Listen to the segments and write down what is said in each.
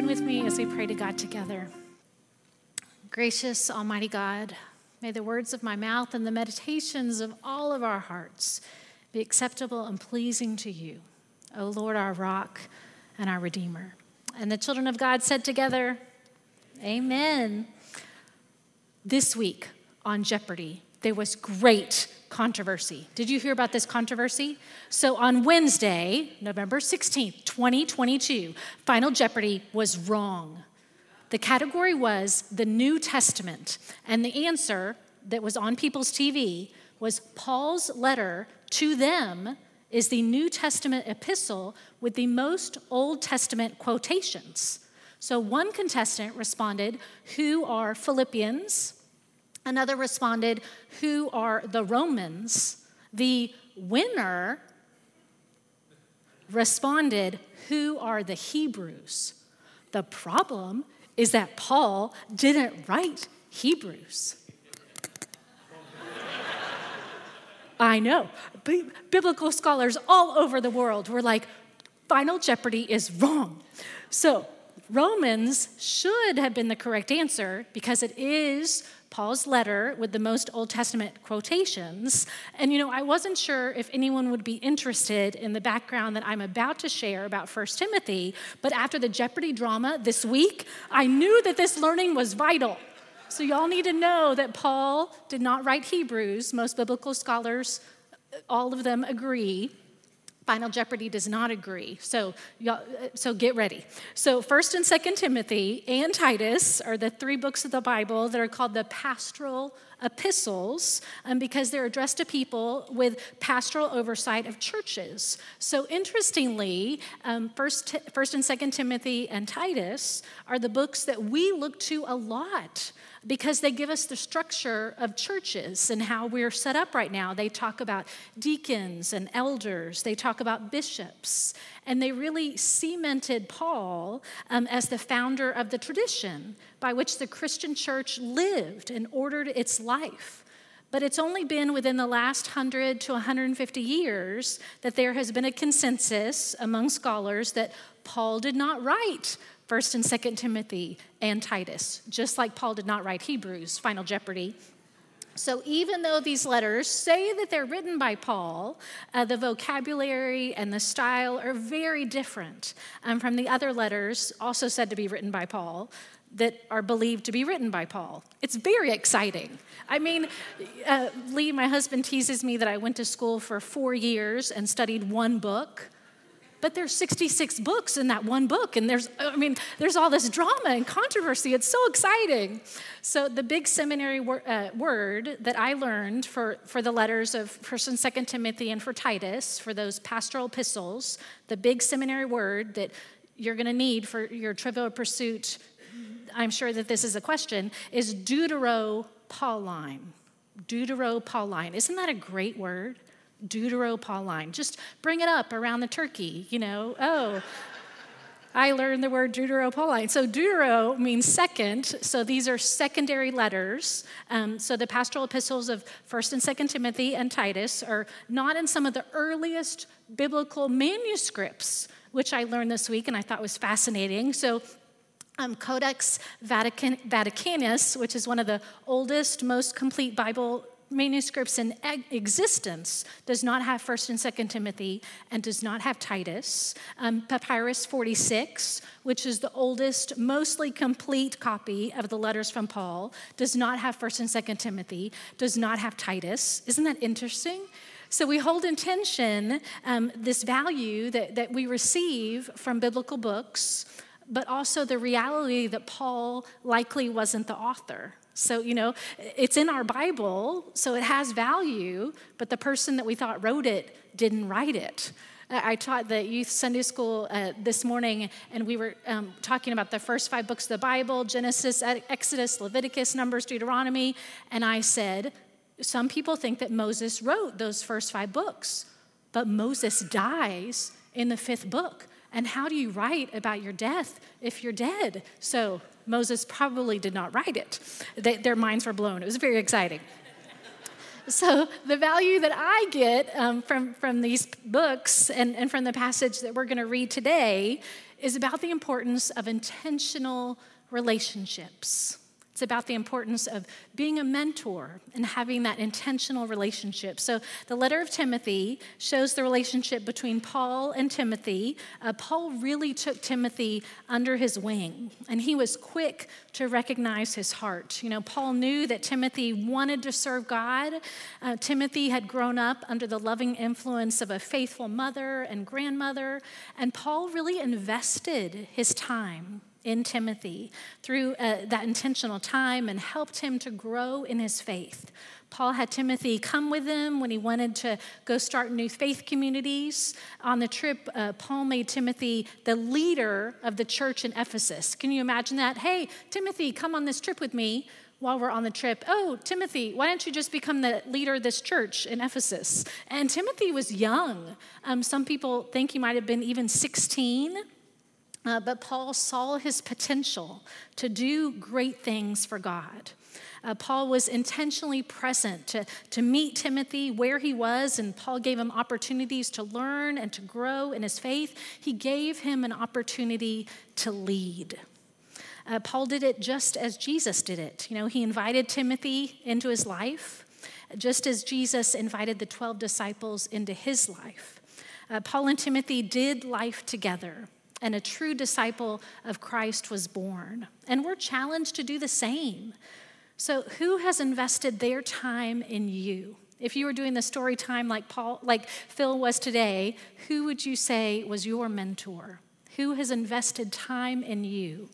join with me as we pray to God together. Gracious, almighty God, may the words of my mouth and the meditations of all of our hearts be acceptable and pleasing to you, O Lord, our rock and our redeemer. And the children of God said together, amen. This week on Jeopardy, there was great controversy. Did you hear about this controversy? So on Wednesday, November 16th, 2022, Final Jeopardy was wrong. The category was the New Testament, and the answer that was on people's TV was Paul's letter to them is the New Testament epistle with the most Old Testament quotations. So one contestant responded, who are Philippians? Another responded, who are the Romans? The winner responded, who are the Hebrews? The problem is that Paul didn't write Hebrews. I know. Biblical scholars all over the world were like, Final Jeopardy is wrong. So Romans should have been the correct answer because it is Paul's letter with the most Old Testament quotations. And, you know, I wasn't sure if anyone would be interested in the background that I'm about to share about 1 Timothy, but after the Jeopardy drama this week, I knew that this learning was vital. So y'all need to know that Paul did not write Hebrews. Most biblical scholars, all of them agree. Final Jeopardy does not agree. So get ready. So 1 and 2 Timothy and Titus are the three books of the Bible that are called the pastoral epistles because they're addressed to people with pastoral oversight of churches. So interestingly, 1 and 2 Timothy and Titus are the books that we look to a lot because they give us the structure of churches and how we're set up right now. They talk about deacons and elders. They talk about bishops. And they really cemented Paul as the founder of the tradition by which the Christian church lived and ordered its life. But it's only been within the last 100 to 150 years that there has been a consensus among scholars that Paul did not write 1 and 2 Timothy and Titus, just like Paul did not write Hebrews, Final Jeopardy. So even though these letters say that they're written by Paul, the vocabulary and the style are very different from the other letters also said to be written by Paul that are believed to be written by Paul. It's very exciting. I mean, Lee, my husband, teases me that I went to school for 4 years and studied one book. But there's 66 books in that one book, and there's all this drama and controversy. It's so exciting. So the big seminary word that I learned for the letters of 1 and 2 Timothy and for Titus, for those pastoral epistles, the big seminary word that you're going to need for your trivial pursuit, I'm sure that this is a question, is Deuteropauline. Deuteropauline. Isn't that a great word? Deuteropauline. Just bring it up around the turkey, you know. Oh, I learned the word Deuteropauline. So Deutero means second. So these are secondary letters. So the pastoral epistles of 1 and 2 Timothy and Titus are not in some of the earliest biblical manuscripts, which I learned this week and I thought was fascinating. So Codex Vaticanus, which is one of the oldest, most complete Bible manuscripts in existence, does not have 1 and 2 Timothy and does not have Titus. Papyrus 46, which is the oldest, mostly complete copy of the letters from Paul, does not have 1 and 2 Timothy, does not have Titus. Isn't that interesting? So we hold in tension this value that we receive from biblical books, but also the reality that Paul likely wasn't the author. So, you know, it's in our Bible, so it has value, but the person that we thought wrote it didn't write it. I taught the youth Sunday school this morning, and we were talking about the first 5 books of the Bible, Genesis, Exodus, Leviticus, Numbers, Deuteronomy, and I said, some people think that Moses wrote those first 5 books, but Moses dies in the 5th book. And how do you write about your death if you're dead? So Moses probably did not write it. Their minds were blown. It was very exciting. So the value that I get from these books and from the passage that we're going to read today is about the importance of intentional relationships. It's about the importance of being a mentor and having that intentional relationship. So the letter of Timothy shows the relationship between Paul and Timothy. Paul really took Timothy under his wing, and he was quick to recognize his heart. You know, Paul knew that Timothy wanted to serve God. Timothy had grown up under the loving influence of a faithful mother and grandmother, and Paul really invested his time in Timothy through that intentional time and helped him to grow in his faith. Paul had Timothy come with him when he wanted to go start new faith communities. On the trip, Paul made Timothy the leader of the church in Ephesus. Can you imagine that? Hey, Timothy, come on this trip with me. While we're on the trip, oh, Timothy, why don't you just become the leader of this church in Ephesus? And Timothy was young. Some people think he might have been even 16. But Paul saw his potential to do great things for God. Paul was intentionally present to meet Timothy where he was, and Paul gave him opportunities to learn and to grow in his faith. He gave him an opportunity to lead. Paul did it just as Jesus did it. You know, he invited Timothy into his life, just as Jesus invited the 12 disciples into his life. Paul and Timothy did life together, and a true disciple of Christ was born. And we're challenged to do the same. So who has invested their time in you? If you were doing the story time like Phil was today, who would you say was your mentor? Who has invested time in you?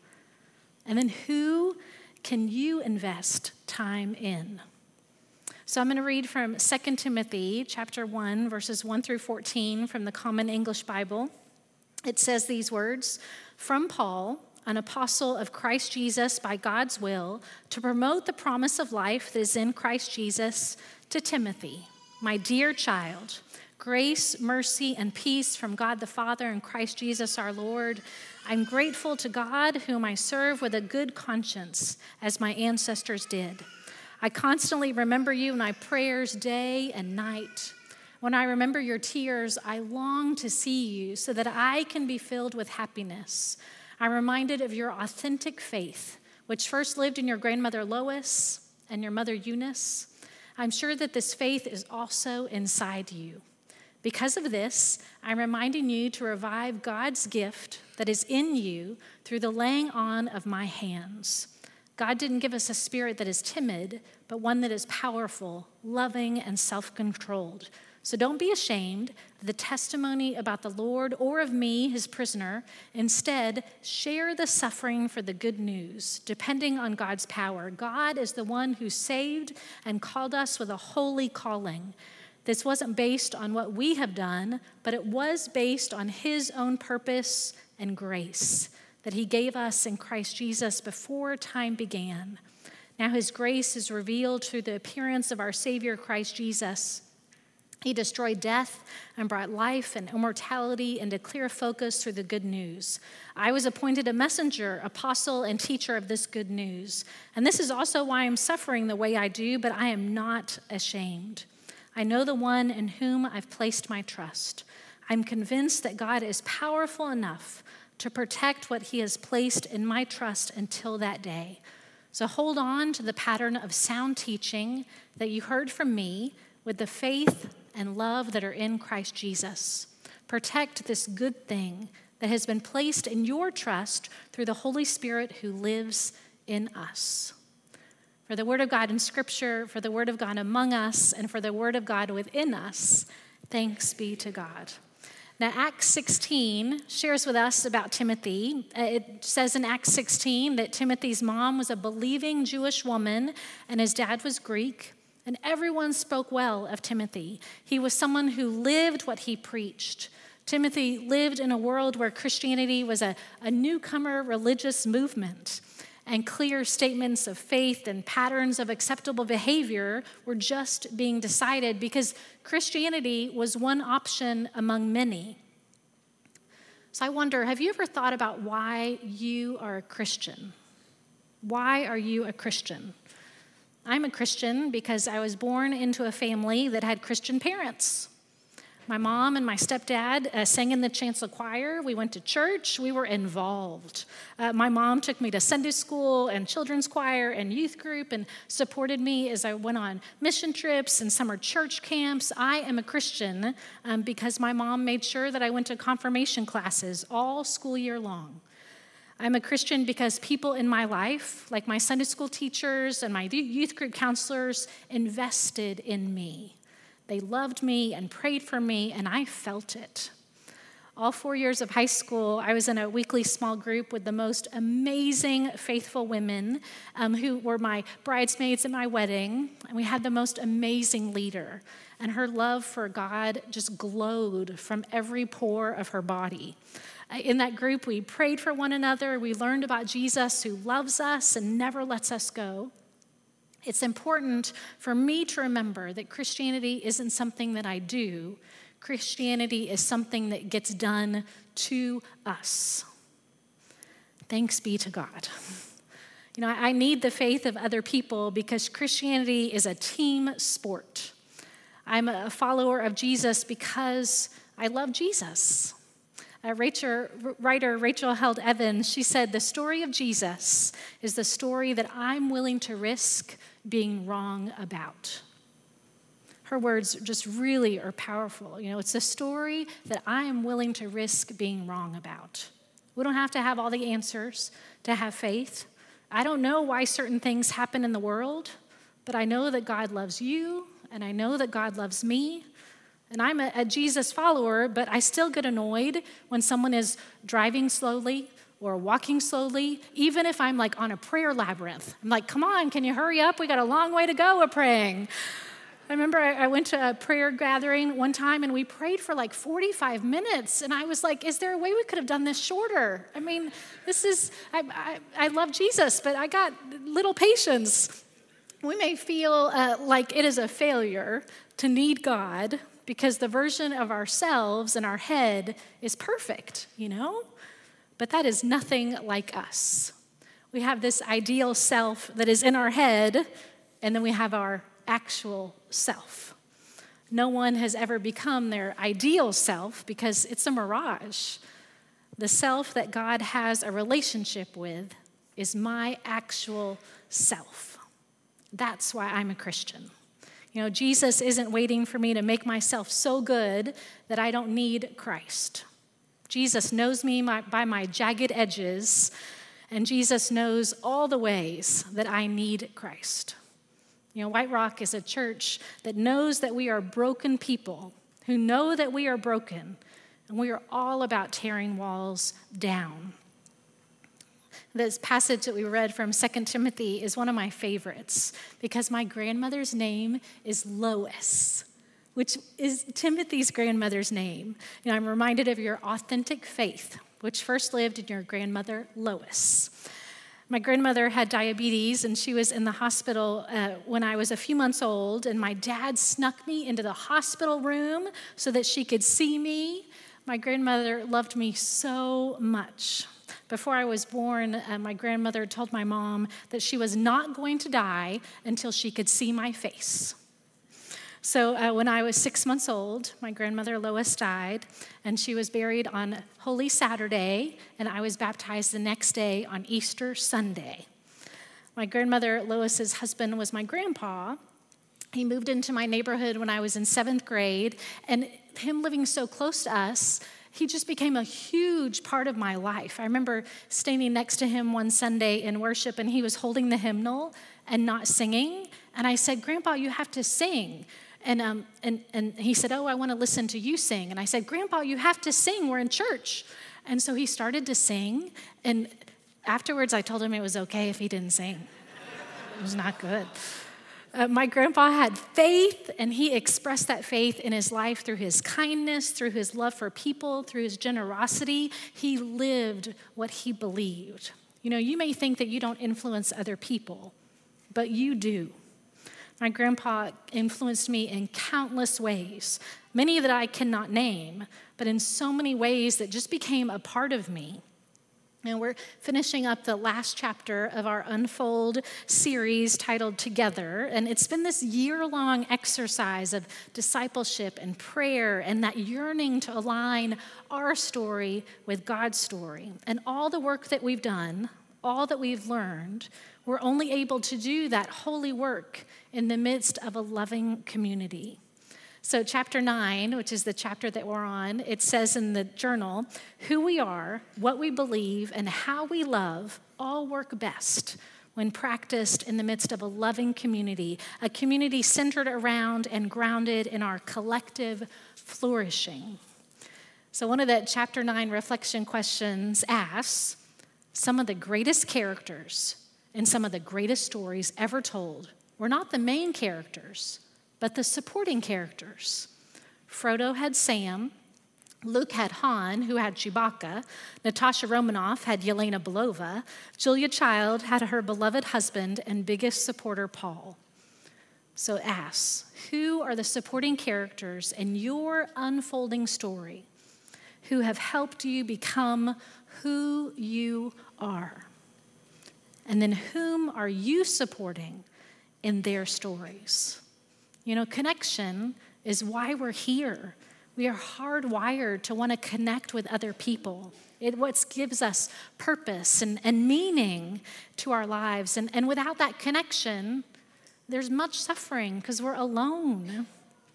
And then who can you invest time in? So I'm going to read from 2 Timothy chapter 1, verses 1 through 14 from the Common English Bible. It says these words, "From Paul, an apostle of Christ Jesus by God's will, to promote the promise of life that is in Christ Jesus, to Timothy, my dear child, grace, mercy, and peace from God the Father and Christ Jesus our Lord. I'm grateful to God, whom I serve with a good conscience, as my ancestors did. I constantly remember you in my prayers day and night. When I remember your tears, I long to see you so that I can be filled with happiness. I'm reminded of your authentic faith, which first lived in your grandmother Lois and your mother Eunice. I'm sure that this faith is also inside you. Because of this, I'm reminding you to revive God's gift that is in you through the laying on of my hands. God didn't give us a spirit that is timid, but one that is powerful, loving, and self-controlled. So don't be ashamed of the testimony about the Lord or of me, his prisoner. Instead, share the suffering for the good news, depending on God's power. God is the one who saved and called us with a holy calling. This wasn't based on what we have done, but it was based on his own purpose and grace that he gave us in Christ Jesus before time began. Now his grace is revealed through the appearance of our Savior Christ Jesus. He destroyed death and brought life and immortality into clear focus through the good news. I was appointed a messenger, apostle, and teacher of this good news. And this is also why I'm suffering the way I do, but I am not ashamed. I know the one in whom I've placed my trust. I'm convinced that God is powerful enough to protect what he has placed in my trust until that day. So hold on to the pattern of sound teaching that you heard from me with the faith and love that are in Christ Jesus. Protect this good thing that has been placed in your trust through the Holy Spirit who lives in us." For the word of God in Scripture, for the word of God among us, and for the word of God within us, thanks be to God. Now, Acts 16 shares with us about Timothy. It says in Acts 16 that Timothy's mom was a believing Jewish woman and his dad was Greek. And everyone spoke well of Timothy. He was someone who lived what he preached. Timothy lived in a world where Christianity was a newcomer religious movement, and clear statements of faith and patterns of acceptable behavior were just being decided because Christianity was one option among many. So I wonder, have you ever thought about why you are a Christian? Why are you a Christian? I'm a Christian because I was born into a family that had Christian parents. My mom and my stepdad sang in the chancel choir. We went to church. We were involved. My mom took me to Sunday school and children's choir and youth group and supported me as I went on mission trips and summer church camps. I am a Christian because my mom made sure that I went to confirmation classes all school year long. I'm a Christian because people in my life, like my Sunday school teachers and my youth group counselors, invested in me. They loved me and prayed for me, and I felt it. All 4 years of high school, I was in a weekly small group with the most amazing faithful women who were my bridesmaids at my wedding, and we had the most amazing leader, and her love for God just glowed from every pore of her body. In that group, we prayed for one another. We learned about Jesus who loves us and never lets us go. It's important for me to remember that Christianity isn't something that I do. Christianity is something that gets done to us. Thanks be to God. You know, I need the faith of other people because Christianity is a team sport. I'm a follower of Jesus because I love Jesus. Writer Rachel Held Evans, she said, the story of Jesus is the story that I'm willing to risk being wrong about. Her words just really are powerful. You know, it's a story that I am willing to risk being wrong about. We don't have to have all the answers to have faith. I don't know why certain things happen in the world, but I know that God loves you, and I know that God loves me. And I'm a Jesus follower, but I still get annoyed when someone is driving slowly or walking slowly, even if I'm like on a prayer labyrinth. I'm like, come on, can you hurry up? We got a long way to go of praying. I remember I went to a prayer gathering one time and we prayed for like 45 minutes. And I was like, is there a way we could have done this shorter? I mean, this is, I love Jesus, but I got little patience. We may feel like it is a failure to need God because the version of ourselves in our head is perfect, you know? But that is nothing like us. We have this ideal self that is in our head, and then we have our actual self. No one has ever become their ideal self because it's a mirage. The self that God has a relationship with is my actual self. That's why I'm a Christian. You know, Jesus isn't waiting for me to make myself so good that I don't need Christ. Jesus knows me by my jagged edges, and Jesus knows all the ways that I need Christ. You know, White Rock is a church that knows that we are broken people, who know that we are broken, and we are all about tearing walls down. This passage that we read from 2 Timothy is one of my favorites because my grandmother's name is Lois, which is Timothy's grandmother's name. And I'm reminded of your authentic faith, which first lived in your grandmother, Lois. My grandmother had diabetes, and she was in the hospital when I was a few months old, and my dad snuck me into the hospital room so that she could see me. My grandmother loved me so much. Before I was born, my grandmother told my mom that she was not going to die until she could see my face. So when I was 6 months old, my grandmother Lois died, and she was buried on Holy Saturday, and I was baptized the next day on Easter Sunday. My grandmother Lois's husband was my grandpa. He moved into my neighborhood when I was in seventh grade, and him living so close to us, he just became a huge part of my life. I remember standing next to him one Sunday in worship, and he was holding the hymnal and not singing. And I said, Grandpa, you have to sing. And he said, oh, I want to listen to you sing. And I said, Grandpa, you have to sing. We're in church. And so he started to sing. And afterwards, I told him it was okay if he didn't sing. It was not good. My grandpa had faith, and he expressed that faith in his life through his kindness, through his love for people, through his generosity. He lived what he believed. You know, you may think that you don't influence other people, but you do. My grandpa influenced me in countless ways, many that I cannot name, but in so many ways that just became a part of me. Now we're finishing up the last chapter of our Unfold series titled Together, and it's been this year-long exercise of discipleship and prayer and that yearning to align our story with God's story. And all the work that we've done, all that we've learned, we're only able to do that holy work in the midst of a loving community. So chapter 9, which is the chapter that we're on, it says in the journal, who we are, what we believe, and how we love all work best when practiced in the midst of a loving community, a community centered around and grounded in our collective flourishing. So one of the chapter 9 reflection questions asks, some of the greatest characters and some of the greatest stories ever told were not the main characters, but the supporting characters. Frodo had Sam, Luke had Han, who had Chewbacca, Natasha Romanoff had Yelena Belova, Julia Child had her beloved husband and biggest supporter, Paul. So ask, who are the supporting characters in your unfolding story who have helped you become who you are? And then whom are you supporting in their stories? You know, connection is why we're here. We are hardwired to want to connect with other people. It what gives us purpose and meaning to our lives. And without that connection, there's much suffering because we're alone.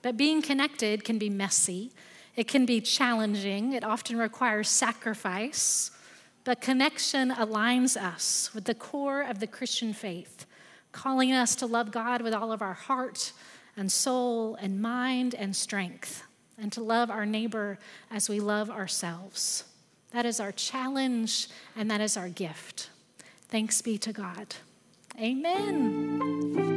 But being connected can be messy. It can be challenging. It often requires sacrifice. But connection aligns us with the core of the Christian faith, calling us to love God with all of our heart and soul and mind and strength, and to love our neighbor as we love ourselves. That is our challenge, and that is our gift. Thanks be to God. Amen.